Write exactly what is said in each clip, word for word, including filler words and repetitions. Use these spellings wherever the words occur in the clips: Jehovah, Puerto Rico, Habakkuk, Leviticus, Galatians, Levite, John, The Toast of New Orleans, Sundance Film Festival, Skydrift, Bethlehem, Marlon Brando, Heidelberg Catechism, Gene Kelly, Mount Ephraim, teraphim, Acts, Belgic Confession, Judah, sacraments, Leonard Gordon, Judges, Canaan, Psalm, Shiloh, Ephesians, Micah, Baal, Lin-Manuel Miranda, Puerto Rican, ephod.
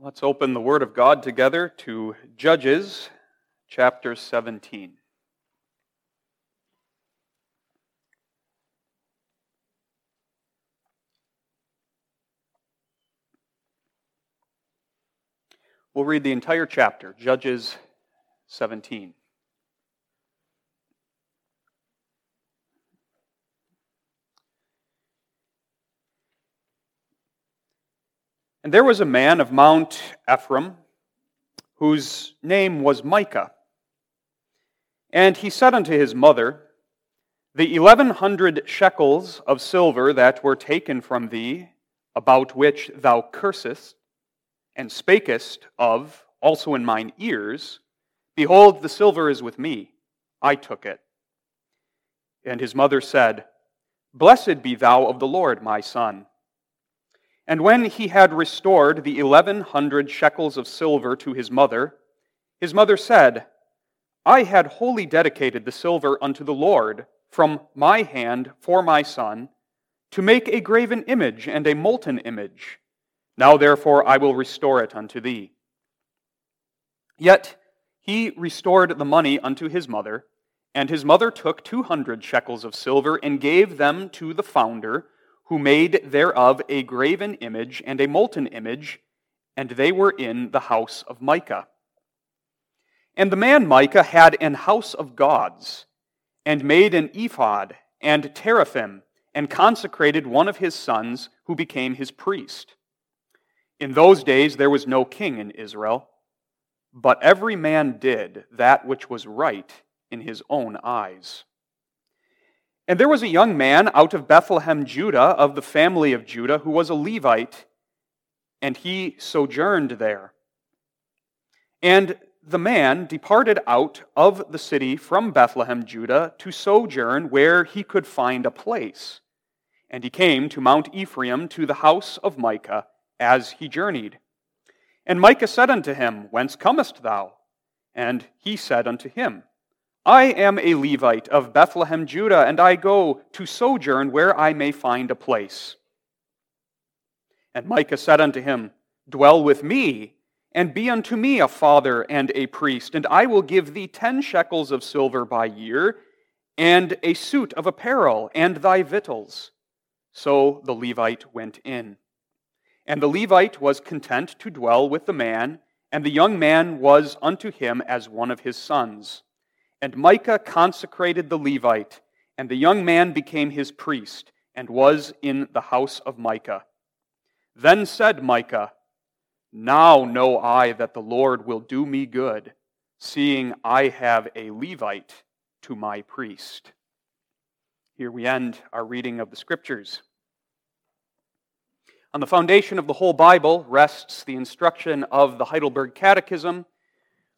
Let's open the Word of God together to Judges chapter seventeen. We'll read the entire chapter, Judges seventeen. And there was a man of Mount Ephraim, whose name was Micah. And he said unto his mother, The eleven hundred shekels of silver that were taken from thee, about which thou cursest, and spakest of, also in mine ears, Behold, the silver is with me, I took it. And his mother said, Blessed be thou of the Lord, my son. And when he had restored the eleven hundred shekels of silver to his mother, his mother said, I had wholly dedicated the silver unto the Lord from my hand for my son, to make a graven image and a molten image. Now therefore I will restore it unto thee. Yet he restored the money unto his mother, and his mother took two hundred shekels of silver and gave them to the founder, who made thereof a graven image and a molten image, and they were in the house of Micah. And the man Micah had an house of gods, and made an ephod and teraphim, and consecrated one of his sons, who became his priest. In those days there was no king in Israel, but every man did that which was right in his own eyes. And there was a young man out of Bethlehem, Judah, of the family of Judah, who was a Levite, and he sojourned there. And the man departed out of the city from Bethlehem, Judah, to sojourn where he could find a place. And he came to Mount Ephraim, to the house of Micah, as he journeyed. And Micah said unto him, Whence comest thou? And he said unto him, I am a Levite of Bethlehem, Judah, and I go to sojourn where I may find a place. And Micah said unto him, Dwell with me, and be unto me a father and a priest, and I will give thee ten shekels of silver by year, and a suit of apparel, and thy victuals. So the Levite went in. And the Levite was content to dwell with the man, and the young man was unto him as one of his sons. And Micah consecrated the Levite, and the young man became his priest, and was in the house of Micah. Then said Micah, Now know I that the Lord will do me good, seeing I have a Levite to my priest. Here we end our reading of the Scriptures. On the foundation of the whole Bible rests the instruction of the Heidelberg Catechism,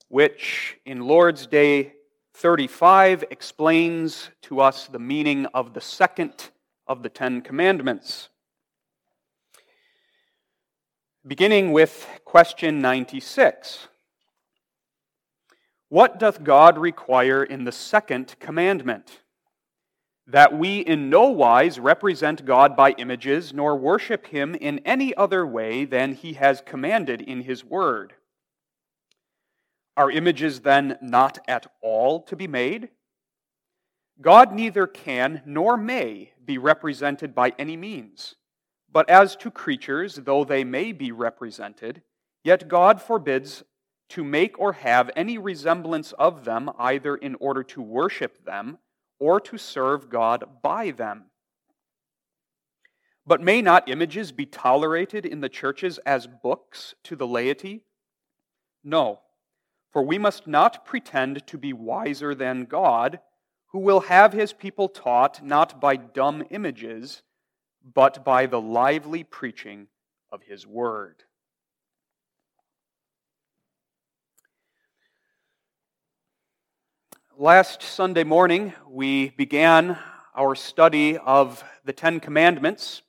which in Lord's Day thirty-five explains to us the meaning of the second of the Ten Commandments. Beginning with question ninety-six. What doth God require in the second commandment? That we in no wise represent God by images, nor worship him in any other way than he has commanded in his word. Are images then not at all to be made? God neither can nor may be represented by any means, but as to creatures, though they may be represented, yet God forbids to make or have any resemblance of them, either in order to worship them or to serve God by them. But may not images be tolerated in the churches as books to the laity? No. For we must not pretend to be wiser than God, who will have his people taught not by dumb images, but by the lively preaching of his word. Last Sunday morning, we began our study of the Ten Commandments,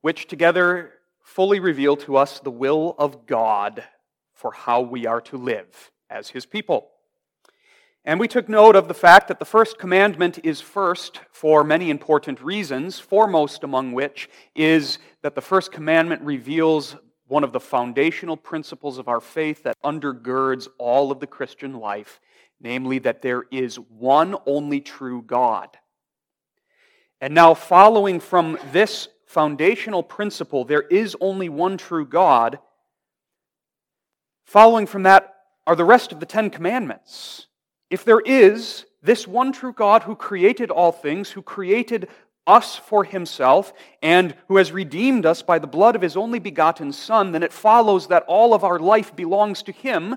which together fully reveal to us the will of God for how we are to live as his people. And we took note of the fact that the first commandment is first for many important reasons, foremost among which is that the first commandment reveals one of the foundational principles of our faith that undergirds all of the Christian life, namely that there is one only true God. And now, following from this foundational principle, there is only one true God, following from that are the rest of the Ten Commandments. If there is this one true God who created all things, who created us for himself, and who has redeemed us by the blood of his only begotten Son, then it follows that all of our life belongs to him,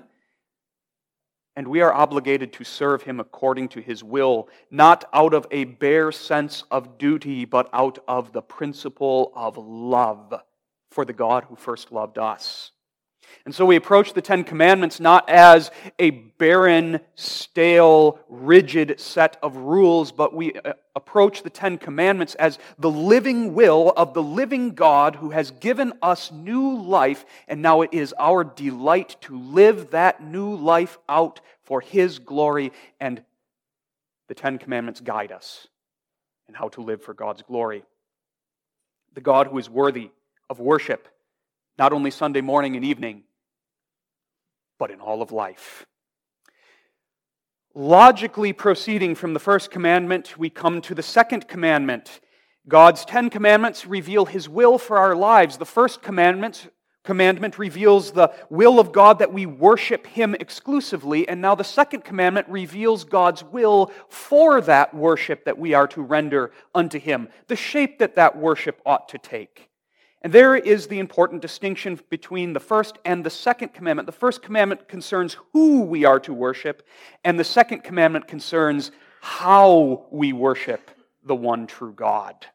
and we are obligated to serve him according to his will, not out of a bare sense of duty, but out of the principle of love for the God who first loved us. And so we approach the Ten Commandments not as a barren, stale, rigid set of rules, but we approach the Ten Commandments as the living will of the living God who has given us new life, and now it is our delight to live that new life out for his glory, and the Ten Commandments guide us in how to live for God's glory. The God who is worthy of worship, not only Sunday morning and evening, but in all of life. Logically proceeding from the first commandment, we come to the second commandment. God's Ten Commandments reveal his will for our lives. The first commandment, commandment reveals the will of God that we worship him exclusively, and now the second commandment reveals God's will for that worship that we are to render unto him, the shape that that worship ought to take. And there is the important distinction between the first and the second commandment. The first commandment concerns who we are to worship, and the second commandment concerns how we worship the one true God.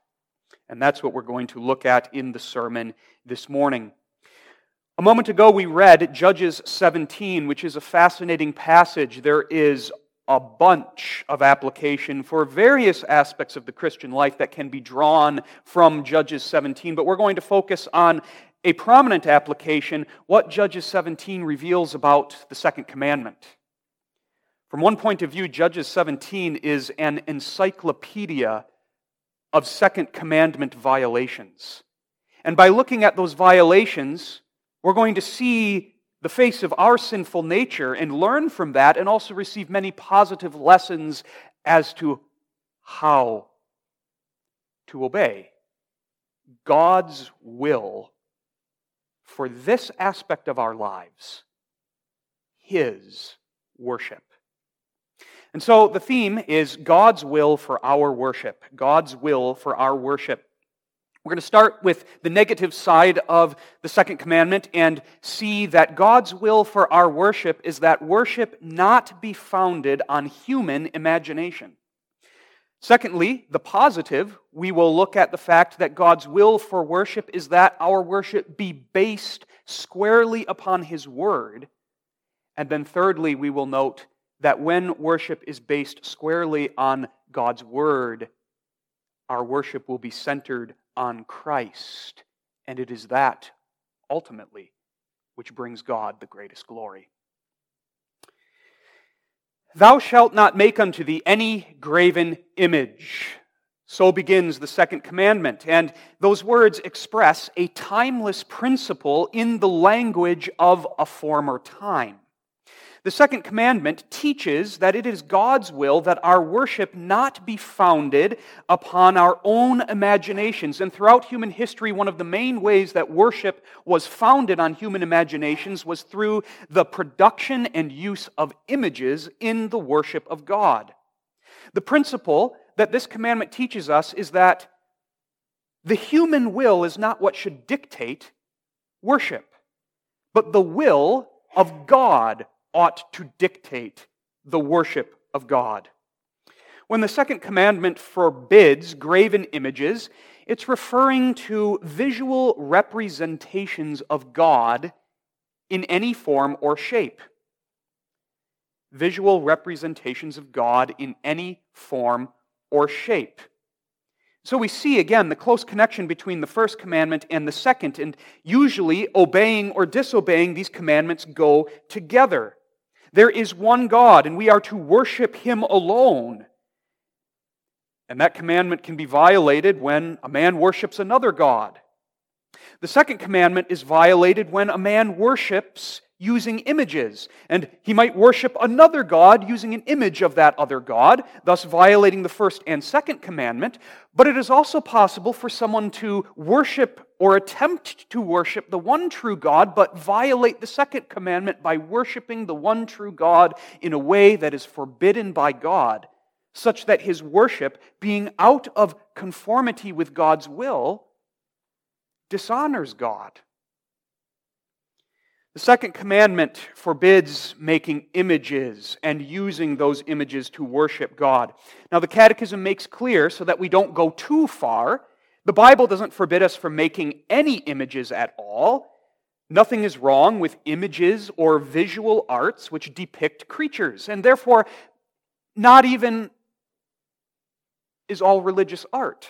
And that's what we're going to look at in the sermon this morning. A moment ago we read Judges seventeen, which is a fascinating passage. There is a bunch of application for various aspects of the Christian life that can be drawn from Judges seventeen, but we're going to focus on a prominent application, what Judges seventeen reveals about the second commandment. From one point of view, Judges seventeen is an encyclopedia of second commandment violations. And by looking at those violations, we're going to see the face of our sinful nature and learn from that, and also receive many positive lessons as to how to obey God's will for this aspect of our lives, his worship. And so the theme is God's will for our worship. God's will for our worship. We're going to start with the negative side of the second commandment and see that God's will for our worship is that worship not be founded on human imagination. Secondly, the positive, we will look at the fact that God's will for worship is that our worship be based squarely upon his word. And then thirdly, we will note that when worship is based squarely on God's word, our worship will be centered on Christ, and it is that, ultimately, which brings God the greatest glory. Thou shalt not make unto thee any graven image. So begins the second commandment, and those words express a timeless principle in the language of a former time. The second commandment teaches that it is God's will that our worship not be founded upon our own imaginations. And throughout human history, one of the main ways that worship was founded on human imaginations was through the production and use of images in the worship of God. The principle that this commandment teaches us is that the human will is not what should dictate worship, but the will of God ought to dictate the worship of God. When the second commandment forbids graven images, it's referring to visual representations of God in any form or shape. Visual representations of God in any form or shape. So we see, again, the close connection between the first commandment and the second, and usually obeying or disobeying these commandments go together. There is one God, and we are to worship him alone. And that commandment can be violated when a man worships another God. The second commandment is violated when a man worships using images, and he might worship another god using an image of that other god, thus violating the first and second commandment. But it is also possible for someone to worship or attempt to worship the one true God, but violate the second commandment by worshiping the one true God in a way that is forbidden by God, such that his worship, being out of conformity with God's will, dishonors God. The second commandment forbids making images and using those images to worship God. Now, the Catechism makes clear, so that we don't go too far, the Bible doesn't forbid us from making any images at all. Nothing is wrong with images or visual arts which depict creatures, and therefore not even is all religious art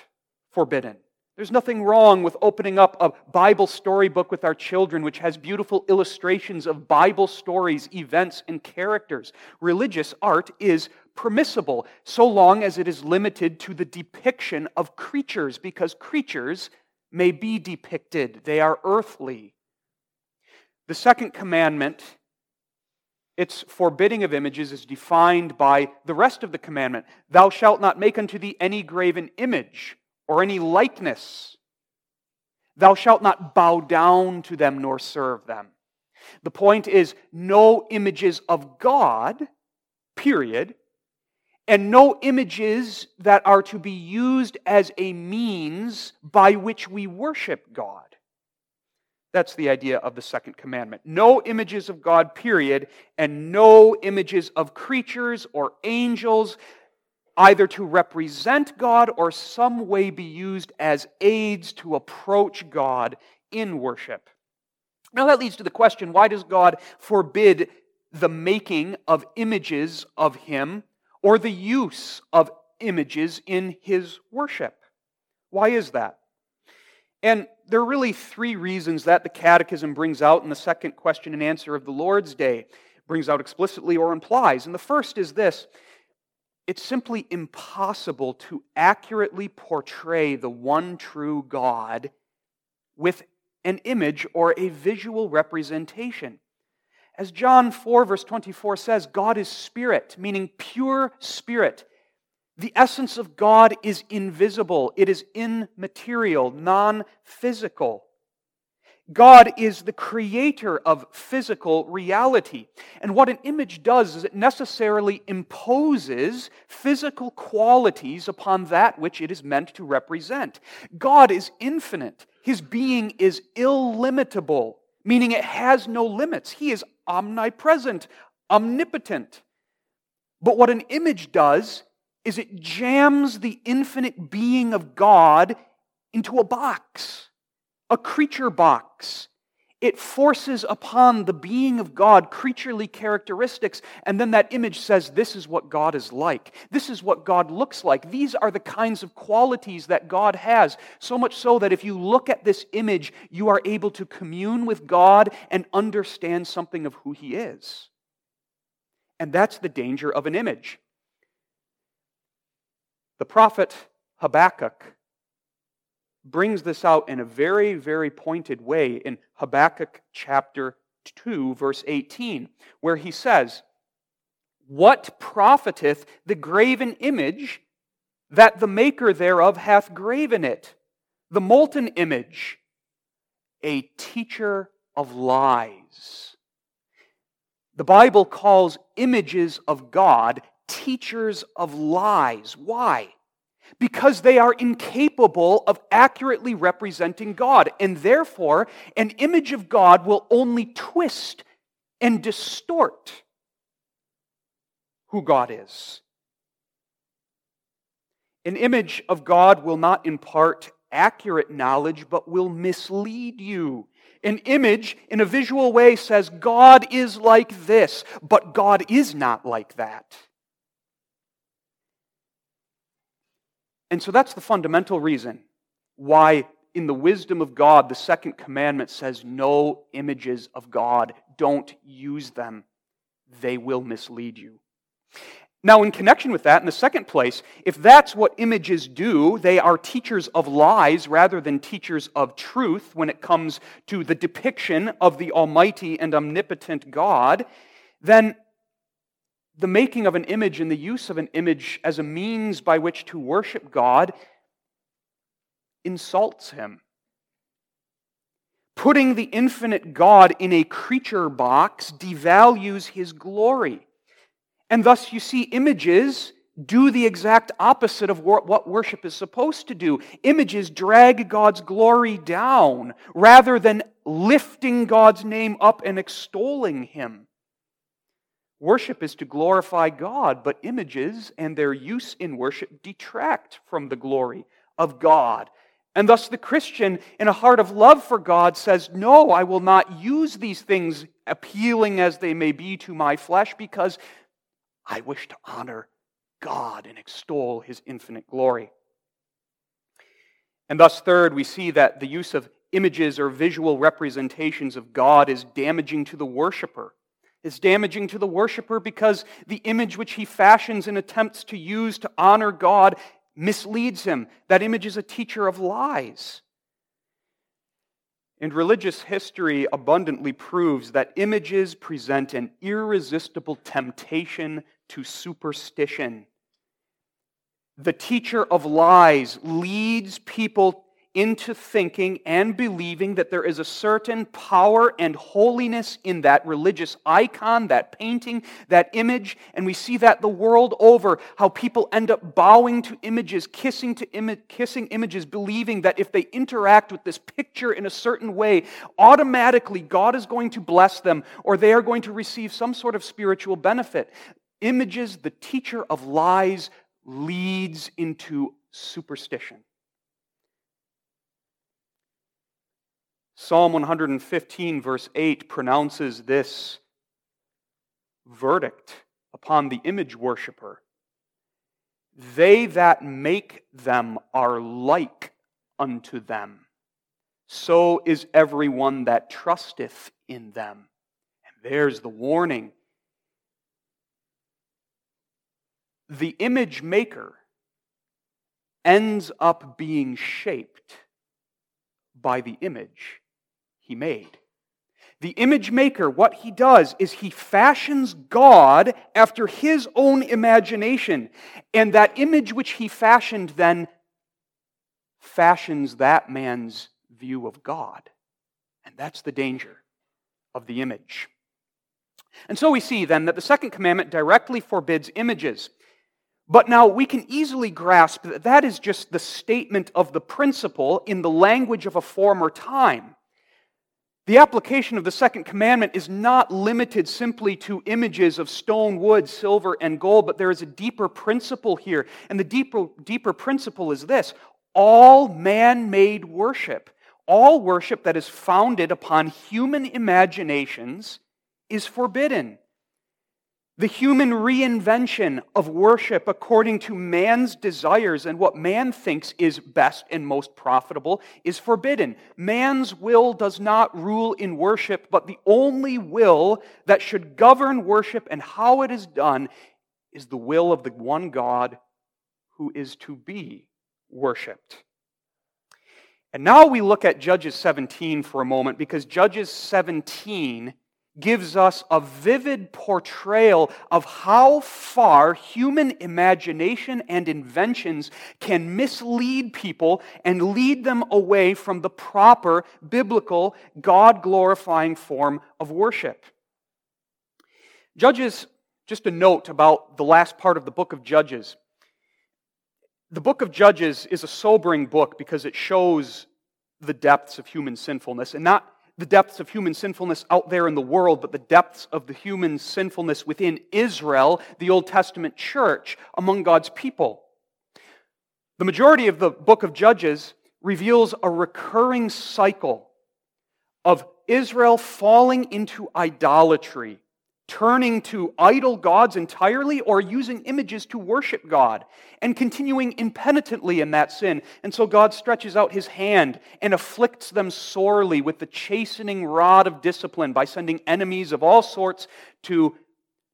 forbidden. There's nothing wrong with opening up a Bible storybook with our children, which has beautiful illustrations of Bible stories, events, and characters. Religious art is permissible, so long as it is limited to the depiction of creatures, because creatures may be depicted. They are earthly. The second commandment, its forbidding of images, is defined by the rest of the commandment. Thou shalt not make unto thee any graven image, or any likeness. Thou shalt not bow down to them nor serve them. The point is, no images of God, period, and no images that are to be used as a means by which we worship God. That's the idea of the second commandment. No images of God, period, and no images of creatures or angels, either to represent God or some way be used as aids to approach God in worship. Now that leads to the question, why does God forbid the making of images of Him or the use of images in His worship? Why is that? And there are really three reasons that the Catechism brings out in the second question and answer of the Lord's Day. It brings out explicitly or implies. And the first is this: it's simply impossible to accurately portray the one true God with an image or a visual representation. As John four, verse twenty-four says, God is spirit, meaning pure spirit. The essence of God is invisible. It is immaterial, non-physical. God is the creator of physical reality. And what an image does is it necessarily imposes physical qualities upon that which it is meant to represent. God is infinite. His being is illimitable, meaning it has no limits. He is omnipresent, omnipotent. But what an image does is it jams the infinite being of God into a box. A creature box. It forces upon the being of God creaturely characteristics, and then that image says, this is what God is like. This is what God looks like. These are the kinds of qualities that God has, so much so that if you look at this image, you are able to commune with God and understand something of who He is. And that's the danger of an image. The prophet Habakkuk brings this out in a very, very pointed way in Habakkuk chapter two, verse eighteen, where he says, "What profiteth the graven image that the maker thereof hath graven it? The molten image, a teacher of lies." The Bible calls images of God teachers of lies. Why? Because they are incapable of accurately representing God. And therefore, an image of God will only twist and distort who God is. An image of God will not impart accurate knowledge, but will mislead you. An image in a visual way says, God is like this, but God is not like that. And so that's the fundamental reason why, in the wisdom of God, the second commandment says no images of God. Don't use them. They will mislead you. Now, in connection with that, in the second place, if that's what images do, they are teachers of lies rather than teachers of truth when it comes to the depiction of the almighty and omnipotent God, then the making of an image and the use of an image as a means by which to worship God insults him. Putting the infinite God in a creature box devalues his glory. And thus, you see, images do the exact opposite of what worship is supposed to do. Images drag God's glory down rather than lifting God's name up and extolling him. Worship is to glorify God, but images and their use in worship detract from the glory of God. And thus the Christian, in a heart of love for God, says, no, I will not use these things, appealing as they may be to my flesh, because I wish to honor God and extol his infinite glory. And thus, third, we see that the use of images or visual representations of God is damaging to the worshiper. It's damaging to the worshiper because the image which he fashions and attempts to use to honor God misleads him. That image is a teacher of lies. And religious history abundantly proves that images present an irresistible temptation to superstition. The teacher of lies leads people into thinking and believing that there is a certain power and holiness in that religious icon, that painting, that image. And we see that the world over, how people end up bowing to images, kissing to ima- kissing images, believing that if they interact with this picture in a certain way, automatically God is going to bless them or they are going to receive some sort of spiritual benefit. Images, the teacher of lies, leads into superstition. Psalm one hundred fifteen, verse eight, pronounces this verdict upon the image worshiper. They that make them are like unto them. So is everyone that trusteth in them. And there's the warning. The image maker ends up being shaped by the image he made. The image maker, what he does is he fashions God after his own imagination, and that image which he fashioned then fashions that man's view of God. And that's the danger of the image. And so we see then that the second commandment directly forbids images. But now we can easily grasp that that is just the statement of the principle in the language of a former time. The application of the second commandment is not limited simply to images of stone, wood, silver, and gold, but there is a deeper principle here. And the deeper, deeper principle is this: all man-made worship, all worship that is founded upon human imaginations, is forbidden. The human reinvention of worship according to man's desires and what man thinks is best and most profitable is forbidden. Man's will does not rule in worship, but the only will that should govern worship and how it is done is the will of the one God who is to be worshipped. And now we look at Judges seventeen for a moment, because Judges seventeen gives us a vivid portrayal of how far human imagination and inventions can mislead people and lead them away from the proper biblical God-glorifying form of worship. Judges, just a note about the last part of the book of Judges. The book of Judges is a sobering book because it shows the depths of human sinfulness, and not the depths of human sinfulness out there in the world, but the depths of the human sinfulness within Israel, the Old Testament church, among God's people. The majority of the book of Judges reveals a recurring cycle of Israel falling into idolatry, turning to idol gods entirely or using images to worship God, and continuing impenitently in that sin. And so God stretches out his hand and afflicts them sorely with the chastening rod of discipline by sending enemies of all sorts to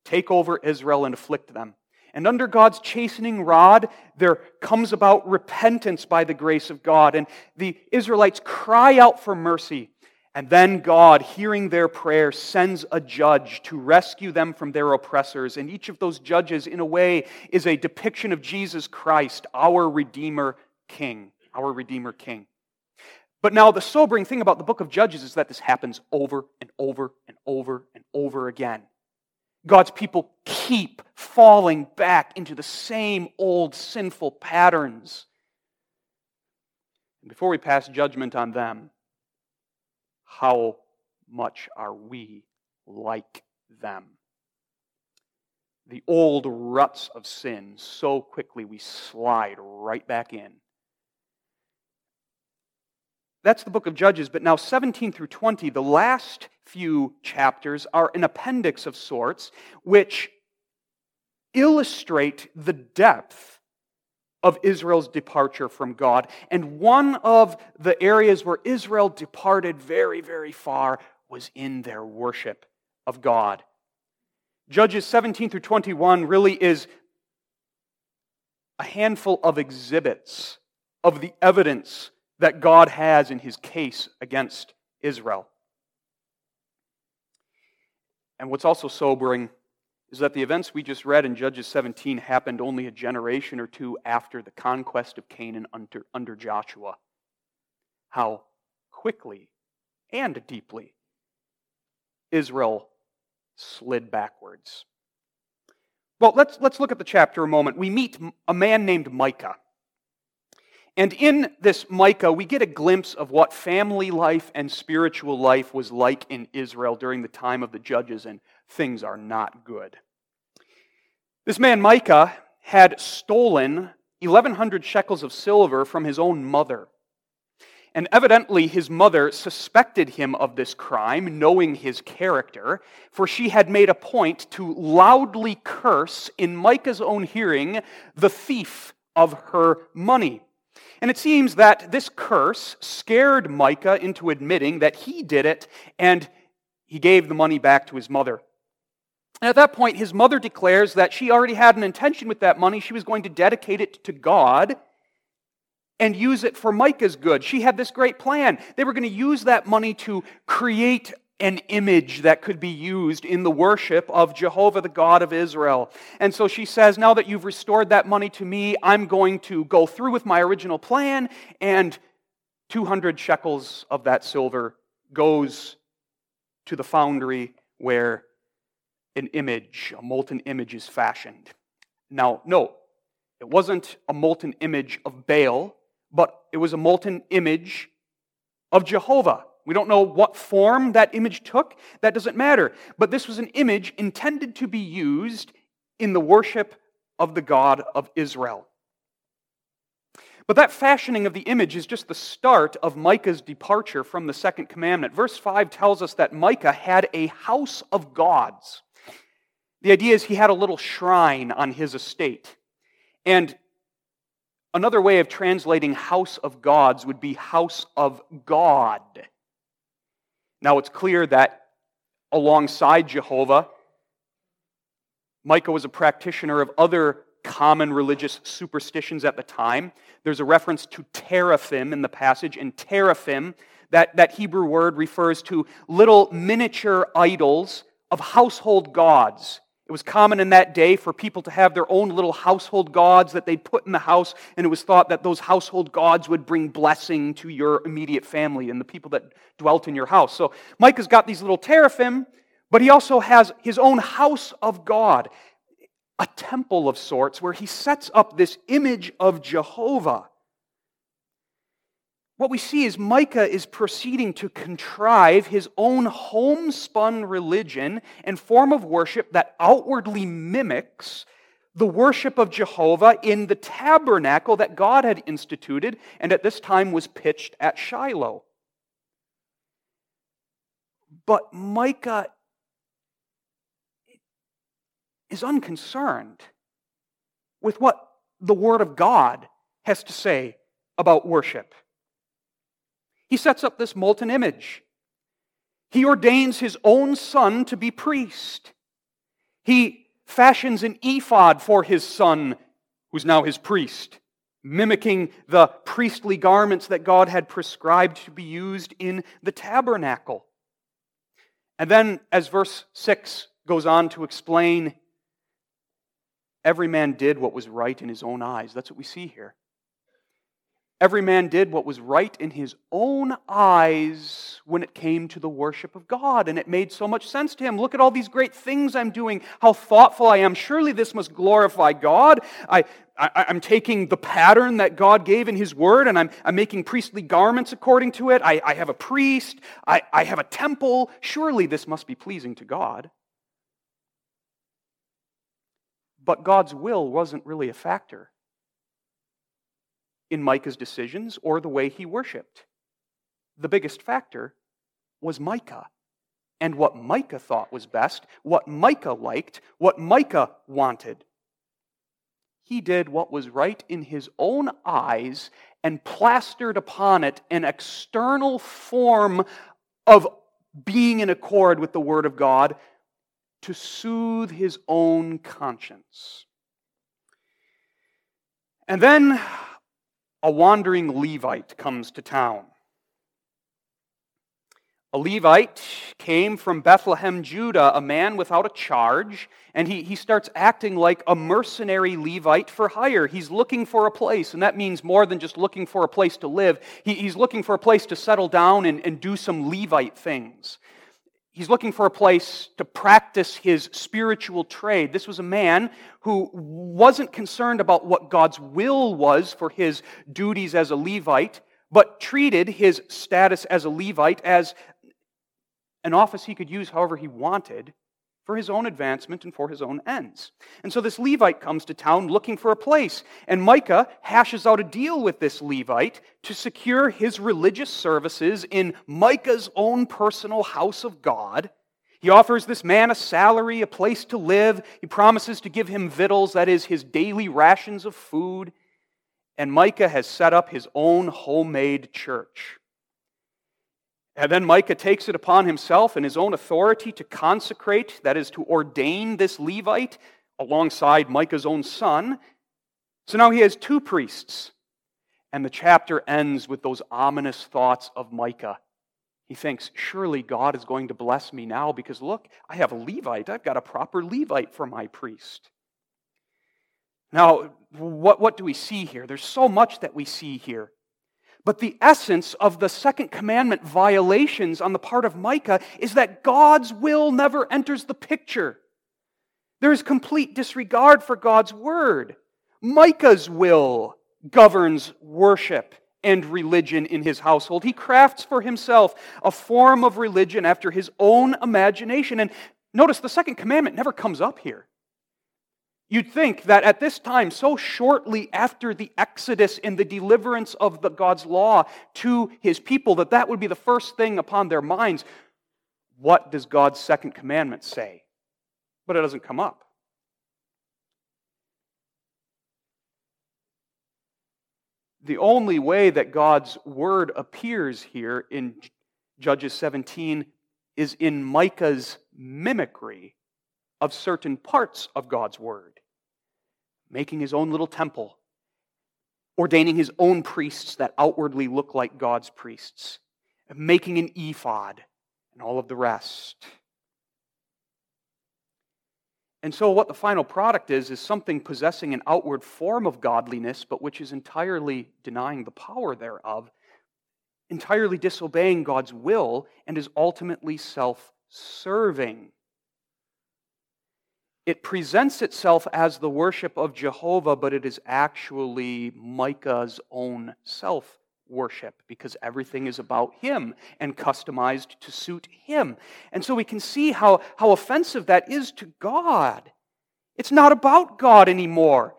take over Israel and afflict them. And under God's chastening rod, there comes about repentance by the grace of God. And the Israelites cry out for mercy. And then God, hearing their prayer, sends a judge to rescue them from their oppressors. And each of those judges, in a way, is a depiction of Jesus Christ, our Redeemer King. Our Redeemer King. But now the sobering thing about the book of Judges is that this happens over and over and over and over again. God's people keep falling back into the same old sinful patterns. And before we pass judgment on them, how much are we like them? The old ruts of sin, so quickly we slide right back in. That's the book of Judges, but now seventeen through twenty, the last few chapters, are an appendix of sorts which illustrate the depth of Israel's departure from God. And one of the areas where Israel departed very, very far was in their worship of God. Judges seventeen through twenty-one really is a handful of exhibits of the evidence that God has in His case against Israel. And what's also sobering is that the events we just read in Judges seventeen happened only a generation or two after the conquest of Canaan under, under Joshua. How quickly and deeply Israel slid backwards. Well, let's, let's look at the chapter a moment. We meet a man named Micah. And in this Micah, we get a glimpse of what family life and spiritual life was like in Israel during the time of the judges, and things are not good. This man, Micah, had stolen eleven hundred shekels of silver from his own mother. And evidently, his mother suspected him of this crime, knowing his character, for she had made a point to loudly curse in Micah's own hearing the thief of her money. And it seems that this curse scared Micah into admitting that he did it, and he gave the money back to his mother. And at that point, his mother declares that she already had an intention with that money. She was going to dedicate it to God and use it for Micah's good. She had this great plan. They were going to use that money to create an image that could be used in the worship of Jehovah, the God of Israel. And so she says, now that you've restored that money to me, I'm going to go through with my original plan, and two hundred shekels of that silver goes to the foundry where an image, a molten image, is fashioned. Now, no, it wasn't a molten image of Baal, but it was a molten image of Jehovah. We don't know what form that image took. That doesn't matter. But this was an image intended to be used in the worship of the God of Israel. But that fashioning of the image is just the start of Micah's departure from the second commandment. Verse five tells us that Micah had a house of gods. The idea is he had a little shrine on his estate. And another way of translating house of gods would be house of God. Now, it's clear that alongside Jehovah, Micah was a practitioner of other common religious superstitions at the time. There's a reference to teraphim in the passage, and teraphim, that, that Hebrew word, refers to little miniature idols of household gods. It was common in that day for people to have their own little household gods that they put in the house, and it was thought that those household gods would bring blessing to your immediate family and the people that dwelt in your house. So Micah's got these little teraphim, but he also has his own house of God, a temple of sorts where he sets up this image of Jehovah. What we see is Micah is proceeding to contrive his own homespun religion and form of worship that outwardly mimics the worship of Jehovah in the tabernacle that God had instituted and at this time was pitched at Shiloh. But Micah is unconcerned with what the Word of God has to say about worship. He sets up this molten image. He ordains his own son to be priest. He fashions an ephod for his son, who's now his priest, mimicking the priestly garments that God had prescribed to be used in the tabernacle. And then, as verse six goes on to explain, every man did what was right in his own eyes. That's what we see here. Every man did what was right in his own eyes when it came to the worship of God. And it made so much sense to him. Look at all these great things I'm doing. How thoughtful I am. Surely this must glorify God. I, I, I'm taking the pattern that God gave in His Word and I'm, I'm making priestly garments according to it. I, I have a priest. I, I have a temple. Surely this must be pleasing to God. But God's will wasn't really a factor in Micah's decisions or the way he worshipped. The biggest factor was Micah and what Micah thought was best, what Micah liked, what Micah wanted. He did what was right in his own eyes and plastered upon it an external form of being in accord with the Word of God to soothe his own conscience. And then a wandering Levite comes to town. A Levite came from Bethlehem, Judah, a man without a charge, and he, he starts acting like a mercenary Levite for hire. He's looking for a place, and that means more than just looking for a place to live. He, he's looking for a place to settle down and, and do some Levite things. He's looking for a place to practice his spiritual trade. This was a man who wasn't concerned about what God's will was for his duties as a Levite, but treated his status as a Levite as an office he could use however he wanted for his own advancement and for his own ends. And so this Levite comes to town looking for a place, and Micah hashes out a deal with this Levite to secure his religious services in Micah's own personal house of God. He offers this man a salary, a place to live. He promises to give him victuals, that is, his daily rations of food. And Micah has set up his own homemade church. And then Micah takes it upon himself in his own authority to consecrate, that is, to ordain this Levite alongside Micah's own son. So now he has two priests. And the chapter ends with those ominous thoughts of Micah. He thinks, surely God is going to bless me now because look, I have a Levite. I've got a proper Levite for my priest. Now, what, what do we see here? There's so much that we see here. But the essence of the second commandment violations on the part of Micah is that God's will never enters the picture. There is complete disregard for God's word. Micah's will governs worship and religion in his household. He crafts for himself a form of religion after his own imagination. And notice the second commandment never comes up here. You'd think that at this time, so shortly after the Exodus and the deliverance of the God's law to His people, that that would be the first thing upon their minds. What does God's second commandment say? But it doesn't come up. The only way that God's word appears here in Judges seventeen is in Micah's mimicry of certain parts of God's Word. Making his own little temple. Ordaining his own priests that outwardly look like God's priests. Making an ephod. And all of the rest. And so what the final product is, is something possessing an outward form of godliness, but which is entirely denying the power thereof. Entirely disobeying God's will, and is ultimately self-serving. It presents itself as the worship of Jehovah, but it is actually Micah's own self-worship because everything is about him and customized to suit him. And so we can see how, how offensive that is to God. It's not about God anymore.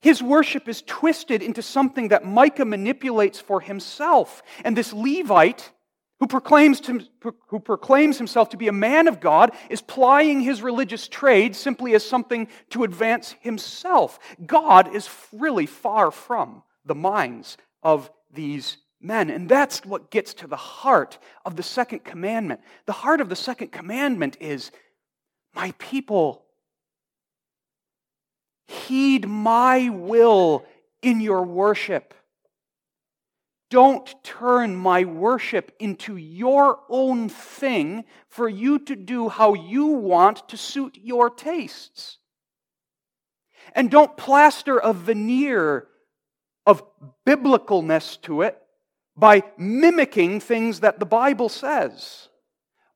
His worship is twisted into something that Micah manipulates for himself. And this Levite, Who proclaims, to, who proclaims himself to be a man of God, is plying his religious trade simply as something to advance himself. God is really far from the minds of these men. And that's what gets to the heart of the second commandment. The heart of the second commandment is, my people Heed my will in your worship. Don't turn my worship into your own thing for you to do how you want to suit your tastes. And don't plaster a veneer of biblicalness to it by mimicking things that the Bible says.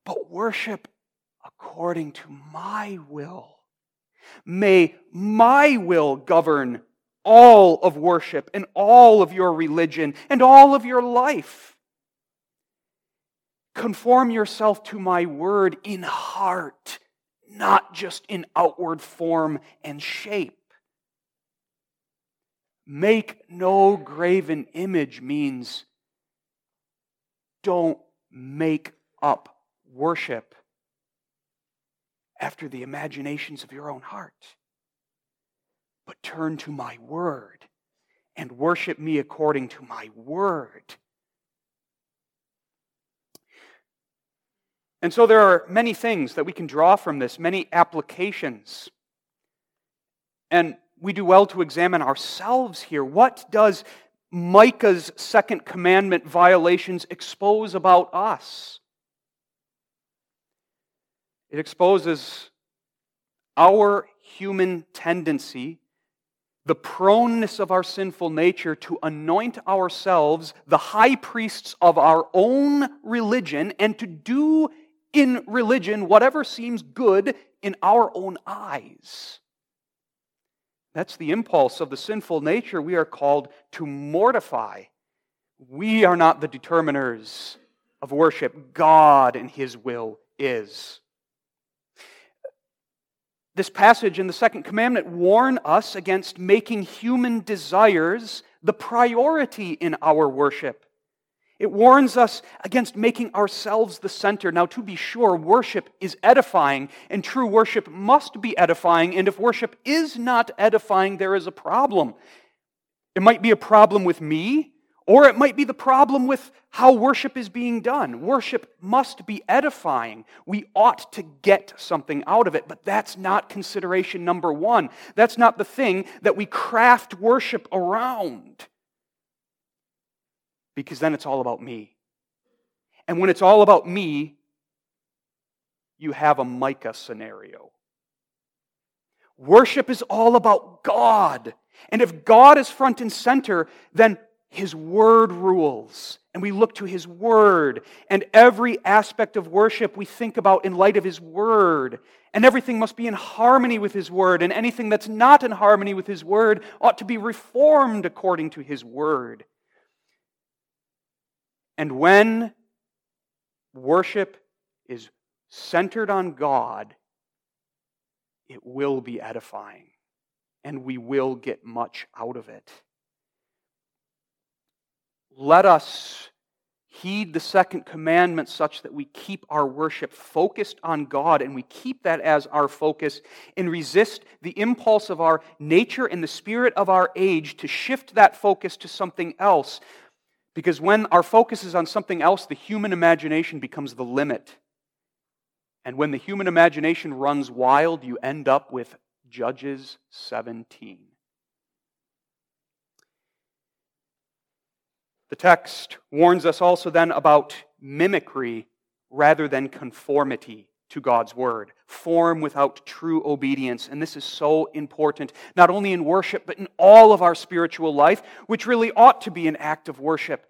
But worship according to my will. May my will govern all of worship and all of your religion and all of your life. Conform yourself to my word in heart, not just in outward form and shape. Make no graven image means don't make up worship after the imaginations of your own heart. But turn to my word and worship me according to my word. And so there are many things that we can draw from this, many applications. And we do well to examine ourselves here. What does Micah's second commandment violations expose about us? It exposes our human tendency, the proneness of our sinful nature to anoint ourselves the high priests of our own religion and to do in religion whatever seems good in our own eyes. That's the impulse of the sinful nature we are called to mortify. We are not the determiners of worship. God and His will is. This passage in the Second Commandment warns us against making human desires the priority in our worship. It warns us against making ourselves the center. Now, to be sure, worship is edifying, and true worship must be edifying, and if worship is not edifying, there is a problem. It might be a problem with me, or it might be the problem with how worship is being done. Worship must be edifying. We ought to get something out of it, but that's not consideration number one. That's not the thing that we craft worship around. Because then it's all about me. And when it's all about me, you have a Micah scenario. Worship is all about God. And if God is front and center, then His word rules, and we look to His word, and every aspect of worship we think about in light of His word, and everything must be in harmony with His word, and anything that's not in harmony with His word ought to be reformed according to His word. And when worship is centered on God, it will be edifying, and we will get much out of it. Let us heed the second commandment such that we keep our worship focused on God and we keep that as our focus and resist the impulse of our nature and the spirit of our age to shift that focus to something else. Because when our focus is on something else, the human imagination becomes the limit. And when the human imagination runs wild, you end up with Judges seventeen. The text warns us also then about mimicry rather than conformity to God's word. Form without true obedience. And this is so important, not only in worship, but in all of our spiritual life, which really ought to be an act of worship.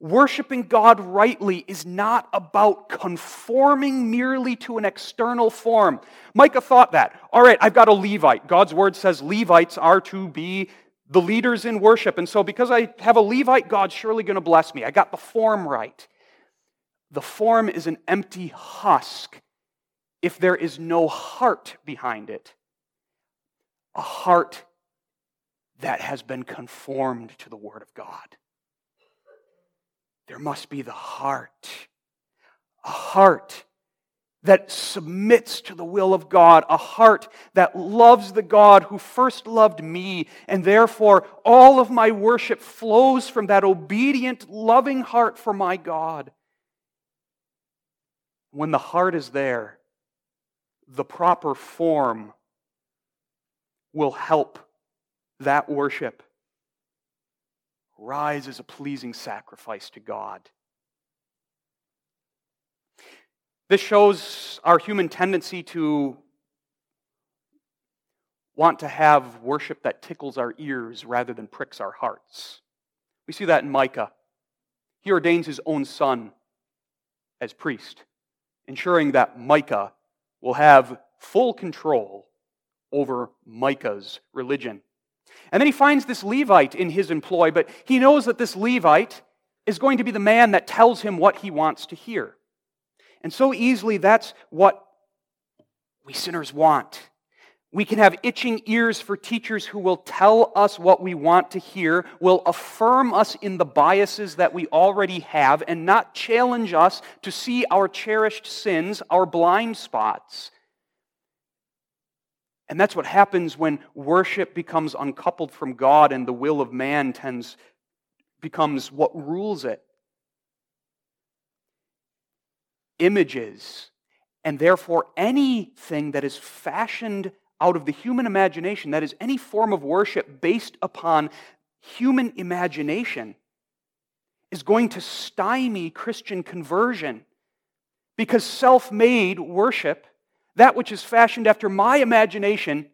Worshiping God rightly is not about conforming merely to an external form. Micah thought that. All right, I've got a Levite. God's word says Levites are to be the leaders in worship. And so because I have a Levite, God's surely going to bless me. I got the form right. The form is an empty husk if there is no heart behind it. A heart that has been conformed to the Word of God. There must be the heart. A heart that submits to the will of God, a heart that loves the God who first loved me, and therefore all of my worship flows from that obedient, loving heart for my God. When the heart is there, the proper form will help that worship rise as a pleasing sacrifice to God. This shows our human tendency to want to have worship that tickles our ears rather than pricks our hearts. We see that in Micah. He ordains his own son as priest, ensuring that Micah will have full control over Micah's religion. And then he finds this Levite in his employ, but he knows that this Levite is going to be the man that tells him what he wants to hear. And so easily, that's what we sinners want. We can have itching ears for teachers who will tell us what we want to hear, will affirm us in the biases that we already have, and not challenge us to see our cherished sins, our blind spots. And that's what happens when worship becomes uncoupled from God and the will of man tends becomes what rules it. Images, and therefore anything that is fashioned out of the human imagination, that is, any form of worship based upon human imagination, is going to stymie Christian conversion. Because self-made worship, that which is fashioned after my imagination,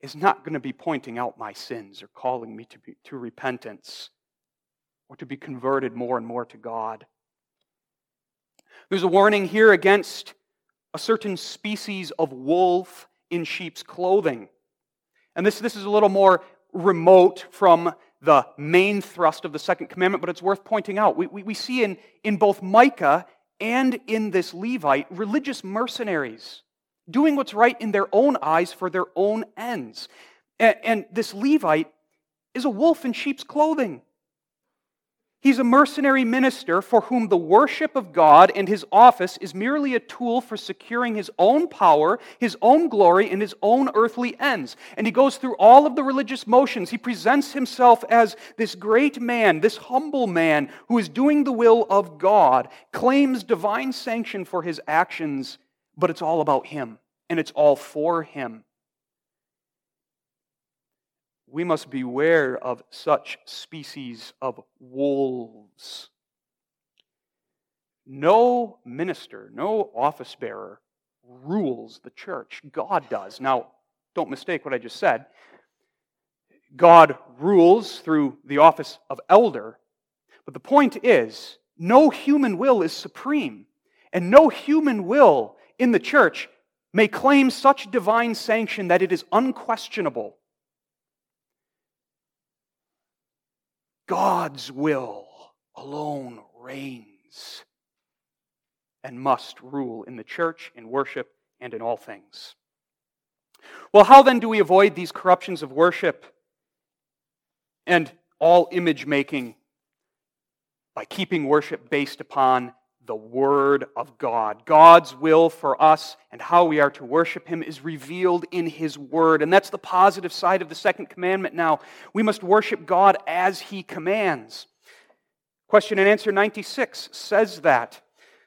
is not going to be pointing out my sins or calling me to be, to repentance or to be converted more and more to God. There's a warning here against a certain species of wolf in sheep's clothing. And this, this is a little more remote from the main thrust of the second commandment, but it's worth pointing out. We, we, we see in, in both Micah and in this Levite, religious mercenaries doing what's right in their own eyes for their own ends. And, and this Levite is a wolf in sheep's clothing. He's a mercenary minister for whom the worship of God and his office is merely a tool for securing his own power, his own glory, and his own earthly ends. And he goes through all of the religious motions. He presents himself as this great man, this humble man who is doing the will of God, claims divine sanction for his actions, but it's all about him, and it's all for him. We must beware of such species of wolves. No minister, no office bearer rules the church. God does. Now, don't mistake what I just said. God rules through the office of elder, but the point is, no human will is supreme, and no human will in the church may claim such divine sanction that it is unquestionable. God's will alone reigns and must rule in the church, in worship, and in all things. Well, how then do we avoid these corruptions of worship and all image-making? By keeping worship based upon the Word of God. God's will for us and how we are to worship Him is revealed in His Word. And that's the positive side of the second commandment now. We must worship God as He commands. Question and answer ninety-six says that,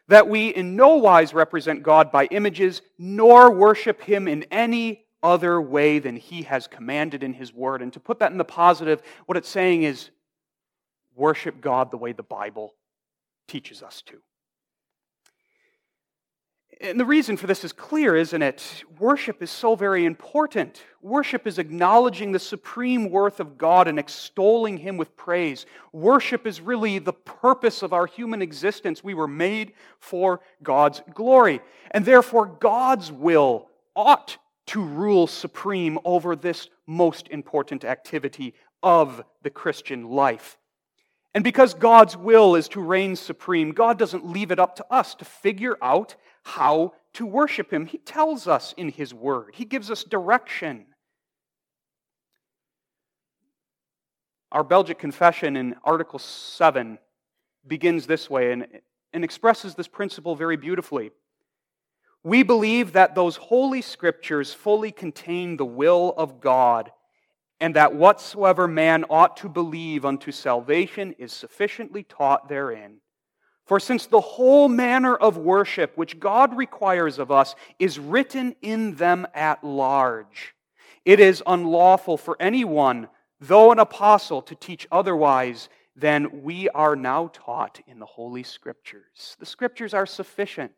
that we in no wise represent God by images, nor worship Him in any other way than He has commanded in His Word. And to put that in the positive, what it's saying is, worship God the way the Bible teaches us to. And the reason for this is clear, isn't it? Worship is so very important. Worship is acknowledging the supreme worth of God and extolling Him with praise. Worship is really the purpose of our human existence. We were made for God's glory. And therefore, God's will ought to rule supreme over this most important activity of the Christian life. And because God's will is to reign supreme, God doesn't leave it up to us to figure out how to worship Him. He tells us in His Word. He gives us direction. Our Belgic Confession in Article seven begins this way and, and expresses this principle very beautifully. We believe that those holy scriptures fully contain the will of God, and that whatsoever man ought to believe unto salvation is sufficiently taught therein. For since the whole manner of worship which God requires of us is written in them at large, it is unlawful for anyone, though an apostle, to teach otherwise than we are now taught in the Holy Scriptures. The Scriptures are sufficient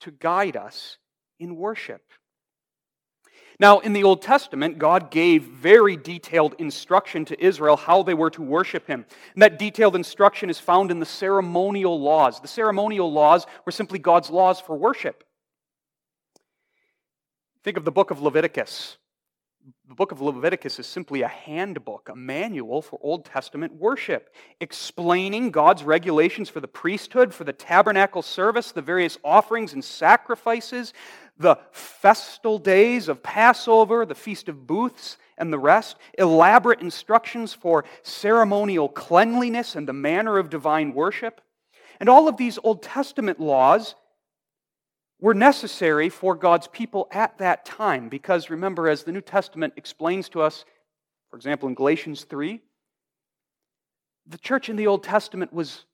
to guide us in worship. Now, in the Old Testament, God gave very detailed instruction to Israel how they were to worship Him. And that detailed instruction is found in the ceremonial laws. The ceremonial laws were simply God's laws for worship. Think of the book of Leviticus. The book of Leviticus is simply a handbook, a manual for Old Testament worship, explaining God's regulations for the priesthood, for the tabernacle service, the various offerings and sacrifices, the festal days of Passover, the Feast of Booths, and the rest. Elaborate instructions for ceremonial cleanliness and the manner of divine worship. And all of these Old Testament laws were necessary for God's people at that time because, remember, as the New Testament explains to us, for example, in Galatians three, the church in the Old Testament was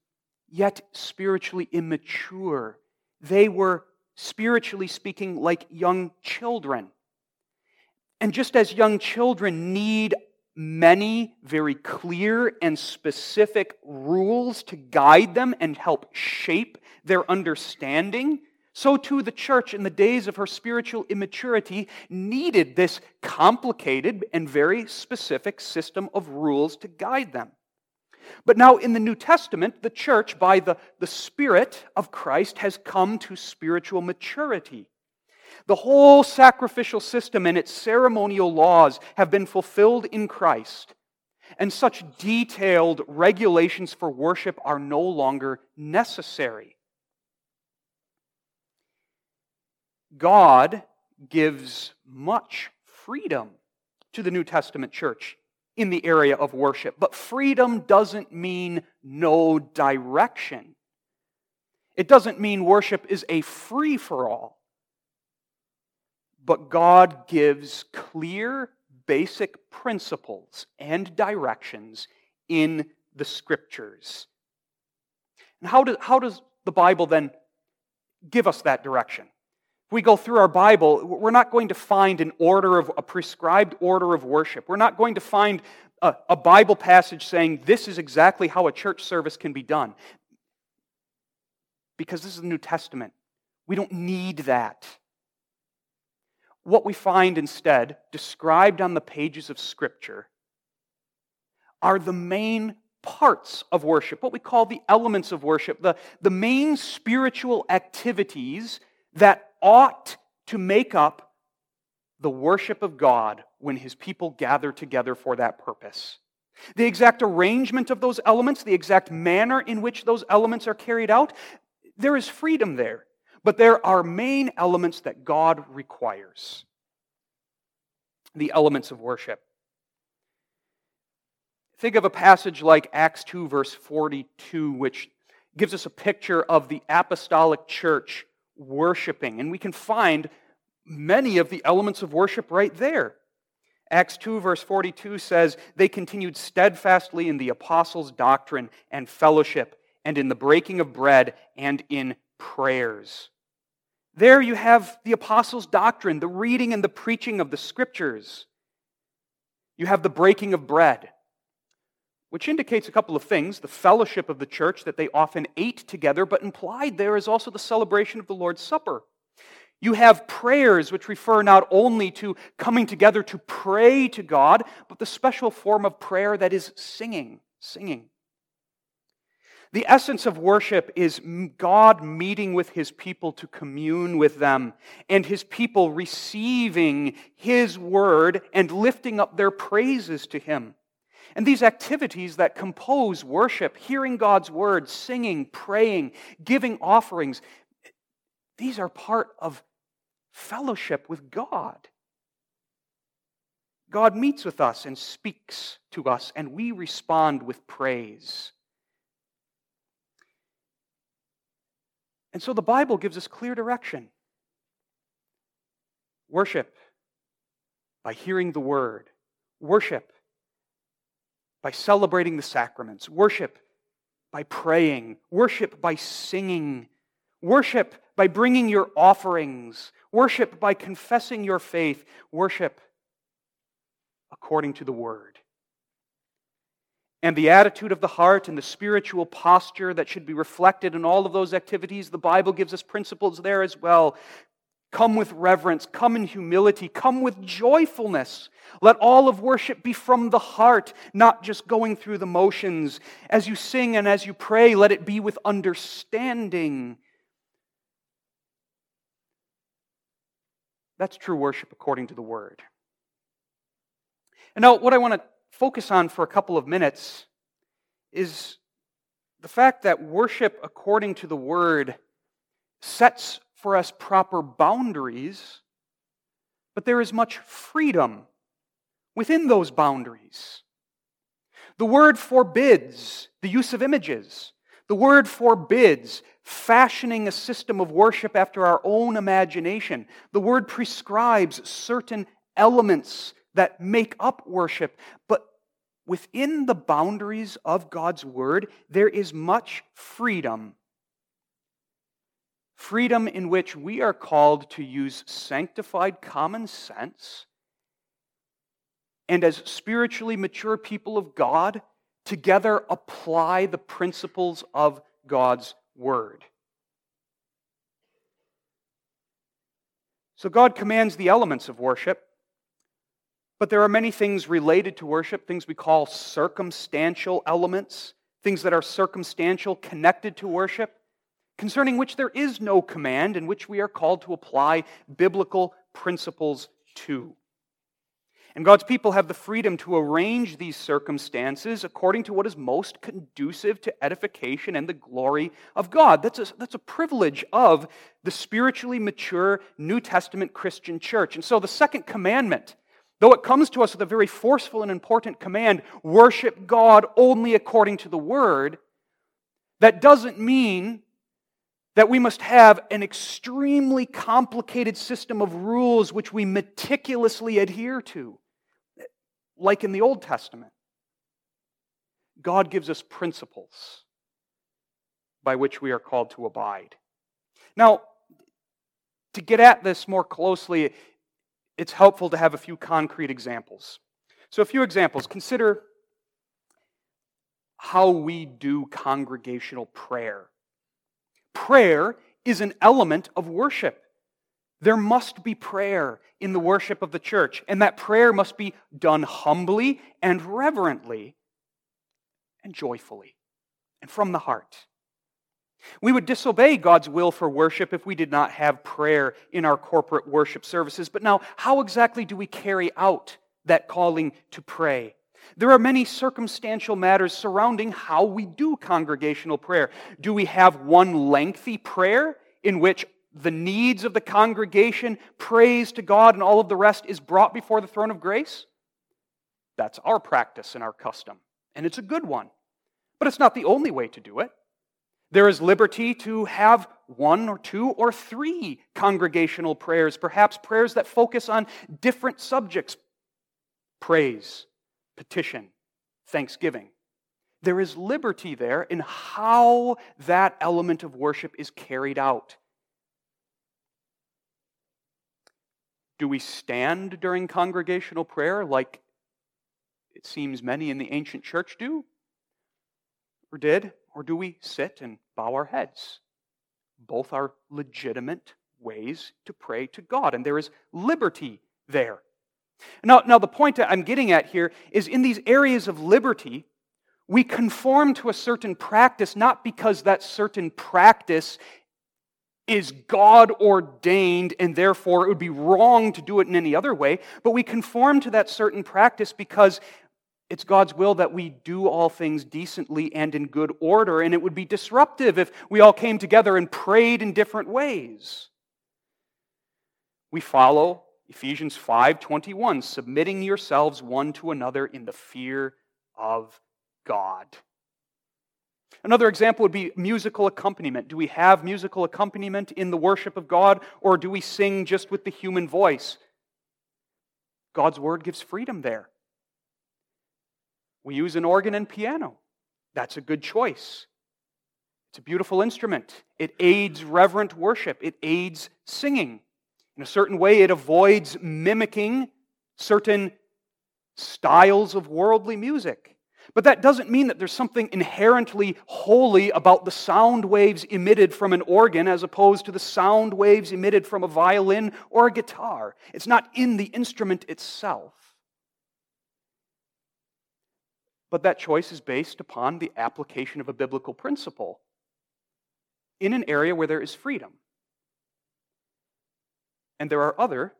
yet spiritually immature. They were, spiritually speaking, like young children. And just as young children need many very clear and specific rules to guide them and help shape their understanding, so too the church in the days of her spiritual immaturity needed this complicated and very specific system of rules to guide them. But now in the New Testament, the church, by the, the Spirit of Christ, has come to spiritual maturity. The whole sacrificial system and its ceremonial laws have been fulfilled in Christ, and such detailed regulations for worship are no longer necessary. God gives much freedom to the New Testament church in the area of worship. But freedom doesn't mean no direction. It doesn't mean worship is a free-for-all. But God gives clear, basic principles and directions in the Scriptures. And how does, how does the Bible then give us that direction? We go through our Bible, we're not going to find an order of a prescribed order of worship. We're not going to find a, a Bible passage saying this is exactly how a church service can be done. Because this is the New Testament. We don't need that. What we find instead, described on the pages of Scripture, are the main parts of worship, what we call the elements of worship, the, the main spiritual activities that ought to make up the worship of God when His people gather together for that purpose. The exact arrangement of those elements, the exact manner in which those elements are carried out, there is freedom there. But there are main elements that God requires. The elements of worship. Think of a passage like Acts two, verse forty-two, which gives us a picture of the apostolic church worshiping. And we can find many of the elements of worship right there. Acts two verse forty-two says, "They continued steadfastly in the apostles' doctrine and fellowship, and in the breaking of bread and in prayers." There you have the apostles' doctrine, the reading and the preaching of the Scriptures. You have the breaking of bread, which indicates a couple of things. The fellowship of the church that they often ate together, but implied there is also the celebration of the Lord's Supper. You have prayers which refer not only to coming together to pray to God, but the special form of prayer that is singing, singing. The essence of worship is God meeting with His people to commune with them, and His people receiving His word and lifting up their praises to Him. And these activities that compose worship, hearing God's word, singing, praying, giving offerings, these are part of fellowship with God. God meets with us and speaks to us, and we respond with praise. And so the Bible gives us clear direction. Worship by hearing the word. Worship by celebrating the sacraments. Worship by praying, worship by singing, worship by bringing your offerings, worship by confessing your faith, worship according to the Word. And the attitude of the heart and the spiritual posture that should be reflected in all of those activities, the Bible gives us principles there as well. Come with reverence, come in humility, come with joyfulness. Let all of worship be from the heart, not just going through the motions. As you sing and as you pray, let it be with understanding. That's true worship according to the Word. And now, what I want to focus on for a couple of minutes is the fact that worship according to the Word sets for us proper boundaries, but there is much freedom within those boundaries. The Word forbids the use of images. The Word forbids fashioning a system of worship after our own imagination. The Word prescribes certain elements that make up worship, but within the boundaries of God's Word, there is much freedom. Freedom in which we are called to use sanctified common sense, and as spiritually mature people of God, together apply the principles of God's Word. So God commands the elements of worship, but there are many things related to worship, things we call circumstantial elements, things that are circumstantial, connected to worship, concerning which there is no command and which we are called to apply biblical principles to. And God's people have the freedom to arrange these circumstances according to what is most conducive to edification and the glory of God. That's a, that's a privilege of the spiritually mature New Testament Christian church. And so the second commandment, though it comes to us with a very forceful and important command, worship God only according to the Word, that doesn't mean that we must have an extremely complicated system of rules which we meticulously adhere to, like in the Old Testament. God gives us principles by which we are called to abide. Now, to get at this more closely, it's helpful to have a few concrete examples. So a few examples. Consider how we do congregational prayer. Prayer is an element of worship. There must be prayer in the worship of the church, and that prayer must be done humbly and reverently and joyfully and from the heart. We would disobey God's will for worship if we did not have prayer in our corporate worship services. But now, how exactly do we carry out that calling to pray? There are many circumstantial matters surrounding how we do congregational prayer. Do we have one lengthy prayer in which the needs of the congregation, praise to God, and all of the rest is brought before the throne of grace? That's our practice and our custom, and it's a good one. But it's not the only way to do it. There is liberty to have one or two or three congregational prayers, perhaps prayers that focus on different subjects. Praise, petition, thanksgiving. There is liberty there in how that element of worship is carried out. Do we stand during congregational prayer like it seems many in the ancient church do or did? Or do we sit and bow our heads? Both are legitimate ways to pray to God, and there is liberty there. Now, now the point I'm getting at here is in these areas of liberty, we conform to a certain practice not because that certain practice is God-ordained and therefore it would be wrong to do it in any other way, but we conform to that certain practice because it's God's will that we do all things decently and in good order, and it would be disruptive if we all came together and prayed in different ways. We follow Ephesians five twenty-one, submitting yourselves one to another in the fear of God. Another example would be musical accompaniment. Do we have musical accompaniment in the worship of God, or do we sing just with the human voice? God's Word gives freedom there. We use an organ and piano. That's a good choice. It's a beautiful instrument. It aids reverent worship. It aids singing. In a certain way, it avoids mimicking certain styles of worldly music. But that doesn't mean that there's something inherently holy about the sound waves emitted from an organ as opposed to the sound waves emitted from a violin or a guitar. It's not in the instrument itself. But that choice is based upon the application of a biblical principle in an area where there is freedom. And there are other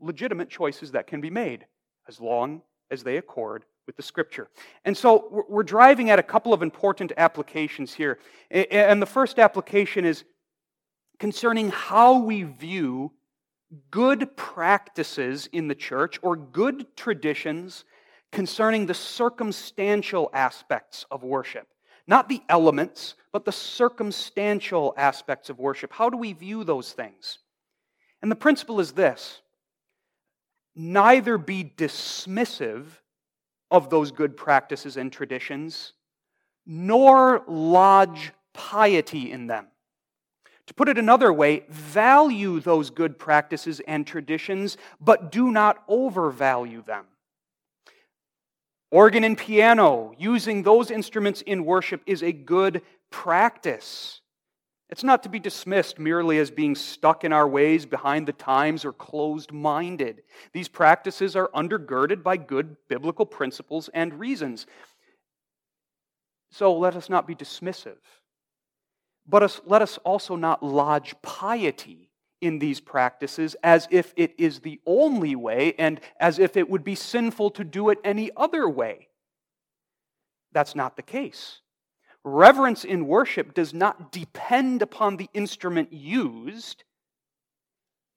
legitimate choices that can be made as long as they accord with the Scripture. And so we're driving at a couple of important applications here. And the first application is concerning how we view good practices in the church or good traditions concerning the circumstantial aspects of worship. Not the elements, but the circumstantial aspects of worship. How do we view those things? And the principle is this: neither be dismissive of those good practices and traditions, nor lodge piety in them. To put it another way, value those good practices and traditions, but do not overvalue them. Organ and piano, using those instruments in worship is a good practice. It's not to be dismissed merely as being stuck in our ways, behind the times, or closed-minded. These practices are undergirded by good biblical principles and reasons. So let us not be dismissive. But us, let us also not lodge piety in these practices as if it is the only way and as if it would be sinful to do it any other way. That's not the case. Reverence in worship does not depend upon the instrument used.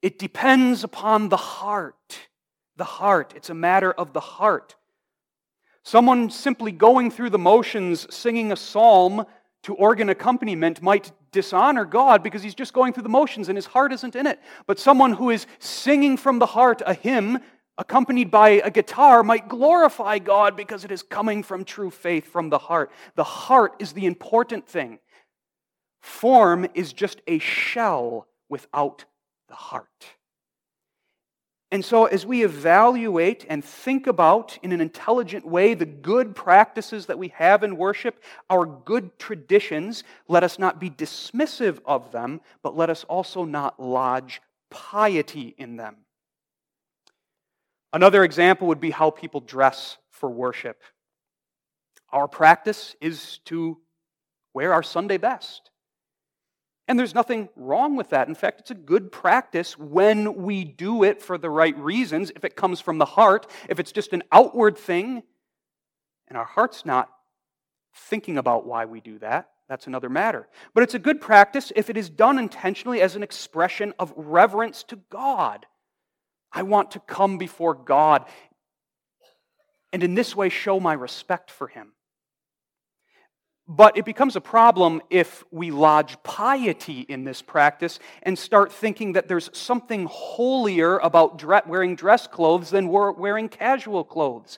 It depends upon the heart. The heart. It's a matter of the heart. Someone simply going through the motions, singing a psalm to organ accompaniment, might dishonor God because he's just going through the motions and his heart isn't in it. But someone who is singing from the heart a hymn accompanied by a guitar might glorify God because it is coming from true faith, from the heart. The heart is the important thing. Form is just a shell without the heart. And so as we evaluate and think about in an intelligent way the good practices that we have in worship, our good traditions, let us not be dismissive of them, but let us also not lodge piety in them. Another example would be how people dress for worship. Our practice is to wear our Sunday best. And there's nothing wrong with that. In fact, it's a good practice when we do it for the right reasons, if it comes from the heart, if it's just an outward thing, and our heart's not thinking about why we do that. That's another matter. But it's a good practice if it is done intentionally as an expression of reverence to God. I want to come before God and in this way show my respect for Him. But it becomes a problem if we lodge piety in this practice and start thinking that there's something holier about wearing dress clothes than wearing casual clothes.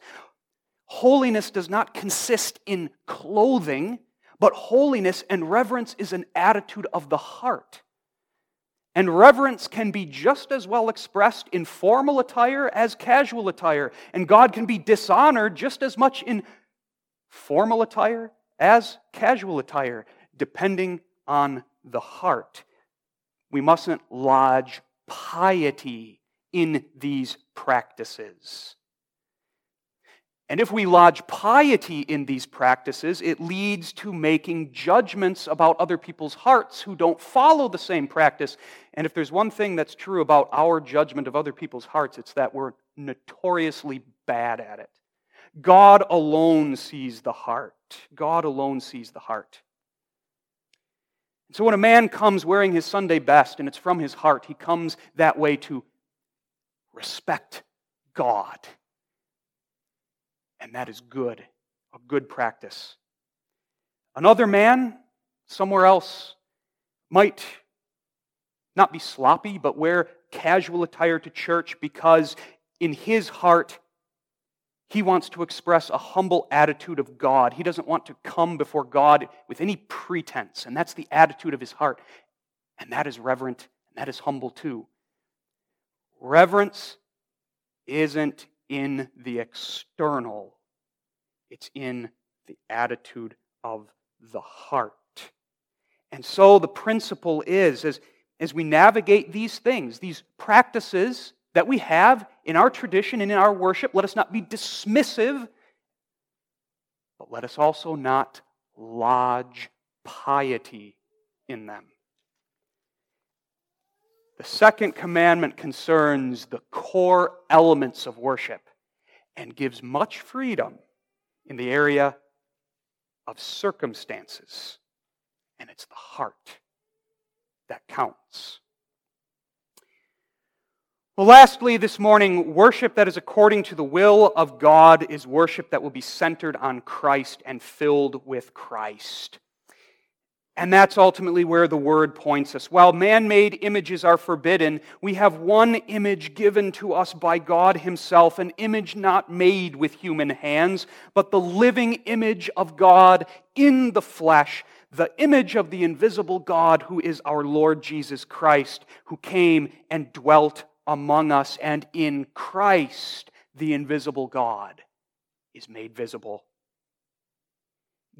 Holiness does not consist in clothing, but holiness and reverence is an attitude of the heart. And reverence can be just as well expressed in formal attire as casual attire. And God can be dishonored just as much in formal attire as casual attire, depending on the heart. We mustn't lodge piety in these practices. And if we lodge piety in these practices, it leads to making judgments about other people's hearts who don't follow the same practice. And if there's one thing that's true about our judgment of other people's hearts, it's that we're notoriously bad at it. God alone sees the heart. God alone sees the heart. So when a man comes wearing his Sunday best, and it's from his heart, he comes that way to respect God. And that is good, a good practice. Another man somewhere else might not be sloppy, but wear casual attire to church because in his heart, He wants to express a humble attitude of God. He doesn't want to come before God with any pretense, and that's the attitude of his heart. And that is reverent, and that is humble too. Reverence isn't in the external. It's in the attitude of the heart. And so the principle is, as, as we navigate these things, these practices that we have in our tradition and in our worship, let us not be dismissive, but let us also not lodge piety in them. The second commandment concerns the core elements of worship and gives much freedom in the area of circumstances, and it's the heart that counts. Well, lastly, this morning, worship that is according to the will of God is worship that will be centered on Christ and filled with Christ. And that's ultimately where the Word points us. While man-made images are forbidden, we have one image given to us by God Himself, an image not made with human hands, but the living image of God in the flesh, the image of the invisible God who is our Lord Jesus Christ, who came and dwelt among us, and in Christ, the invisible God is made visible.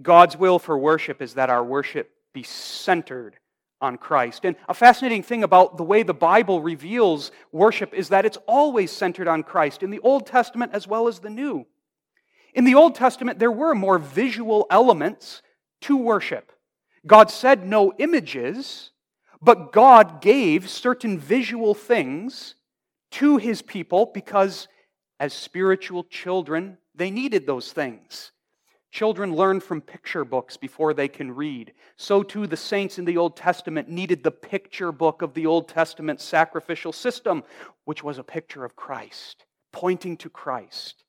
God's will for worship is that our worship be centered on Christ. And a fascinating thing about the way the Bible reveals worship is that it's always centered on Christ, in the Old Testament as well as the New. In the Old Testament, there were more visual elements to worship. God said no images, but God gave certain visual things to His people because as spiritual children, they needed those things. Children learn from picture books before they can read. So too the saints in the Old Testament needed the picture book of the Old Testament sacrificial system, which was a picture of Christ, pointing to Christ.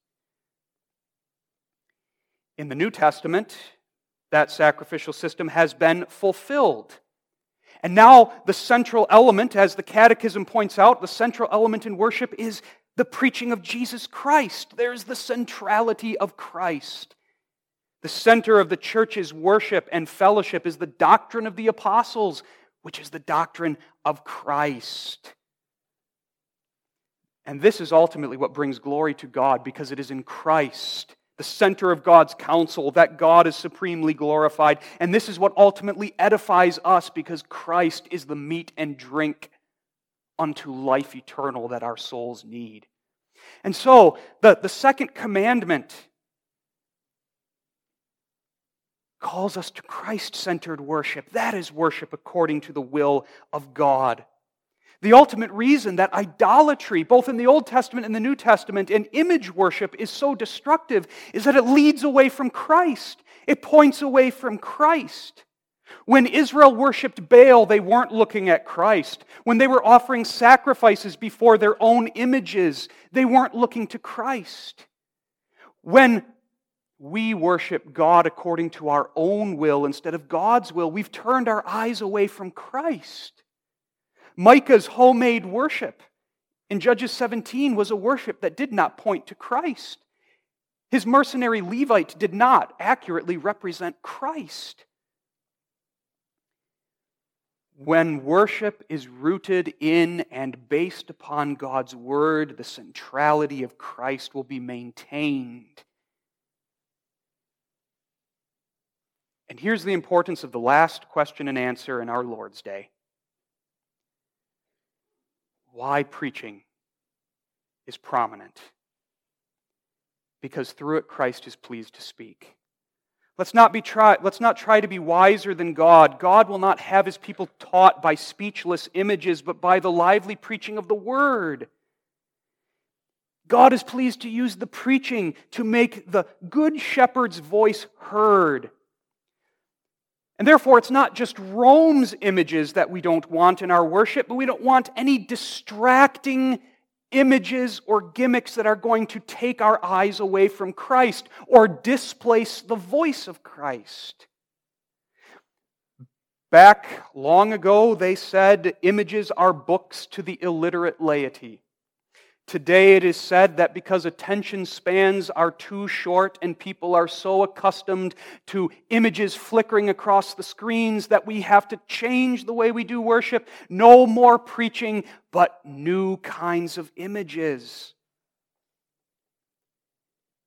In the New Testament, that sacrificial system has been fulfilled. And now the central element, as the Catechism points out, the central element in worship is the preaching of Jesus Christ. There's the centrality of Christ. The center of the church's worship and fellowship is the doctrine of the apostles, which is the doctrine of Christ. And this is ultimately what brings glory to God, because it is in Christ, the center of God's counsel, that God is supremely glorified. And this is what ultimately edifies us, because Christ is the meat and drink unto life eternal that our souls need. And so, the, the second commandment calls us to Christ-centered worship. That is worship according to the will of God. The ultimate reason that idolatry, both in the Old Testament and the New Testament, and image worship is so destructive is that it leads away from Christ. It points away from Christ. When Israel worshipped Baal, they weren't looking at Christ. When they were offering sacrifices before their own images, they weren't looking to Christ. When we worship God according to our own will instead of God's will, we've turned our eyes away from Christ. Micah's homemade worship in Judges seventeen was a worship that did not point to Christ. His mercenary Levite did not accurately represent Christ. When worship is rooted in and based upon God's word, the centrality of Christ will be maintained. And here's the importance of the last question and answer in our Lord's Day. Why preaching is prominent? Because through it Christ is pleased to speak. Let's not be try, let's not try to be wiser than God. God will not have His people taught by speechless images, but by the lively preaching of the Word. God is pleased to use the preaching to make the good shepherd's voice heard. And therefore, it's not just Rome's images that we don't want in our worship, but we don't want any distracting images or gimmicks that are going to take our eyes away from Christ or displace the voice of Christ. Back long ago, they said images are books to the illiterate laity. Today it is said that because attention spans are too short and people are so accustomed to images flickering across the screens that we have to change the way we do worship. No more preaching, but new kinds of images.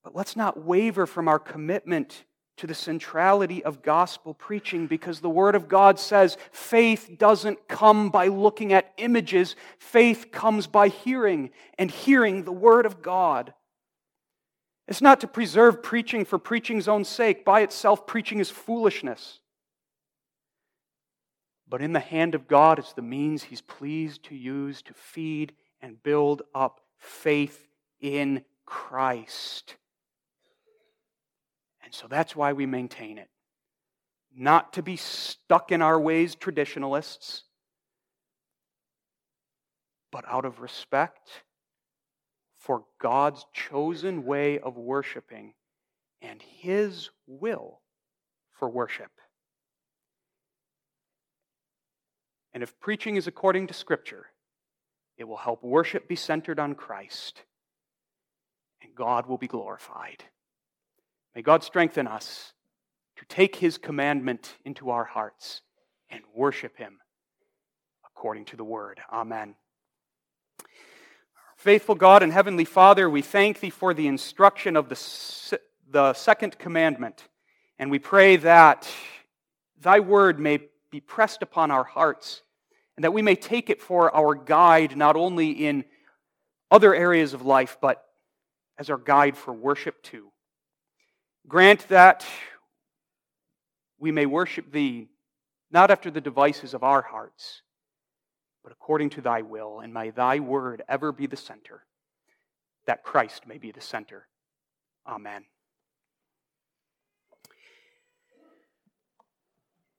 But let's not waver from our commitment to the centrality of gospel preaching, because the Word of God says faith doesn't come by looking at images. Faith comes by hearing, and hearing the Word of God. It's not to preserve preaching for preaching's own sake. By itself, preaching is foolishness. But in the hand of God, it's the means He's pleased to use to feed and build up faith in Christ. And so that's why we maintain it. Not to be stuck in our ways, traditionalists, but out of respect for God's chosen way of worshiping and His will for worship. And if preaching is according to Scripture, it will help worship be centered on Christ, and God will be glorified. May God strengthen us to take His commandment into our hearts and worship Him according to the Word. Amen. Faithful God and Heavenly Father, we thank Thee for the instruction of the, the second commandment, and we pray that Thy Word may be pressed upon our hearts and that we may take it for our guide, not only in other areas of life, but as our guide for worship too. Grant that we may worship Thee, not after the devices of our hearts, but according to Thy will, and may Thy Word ever be the center, that Christ may be the center. Amen.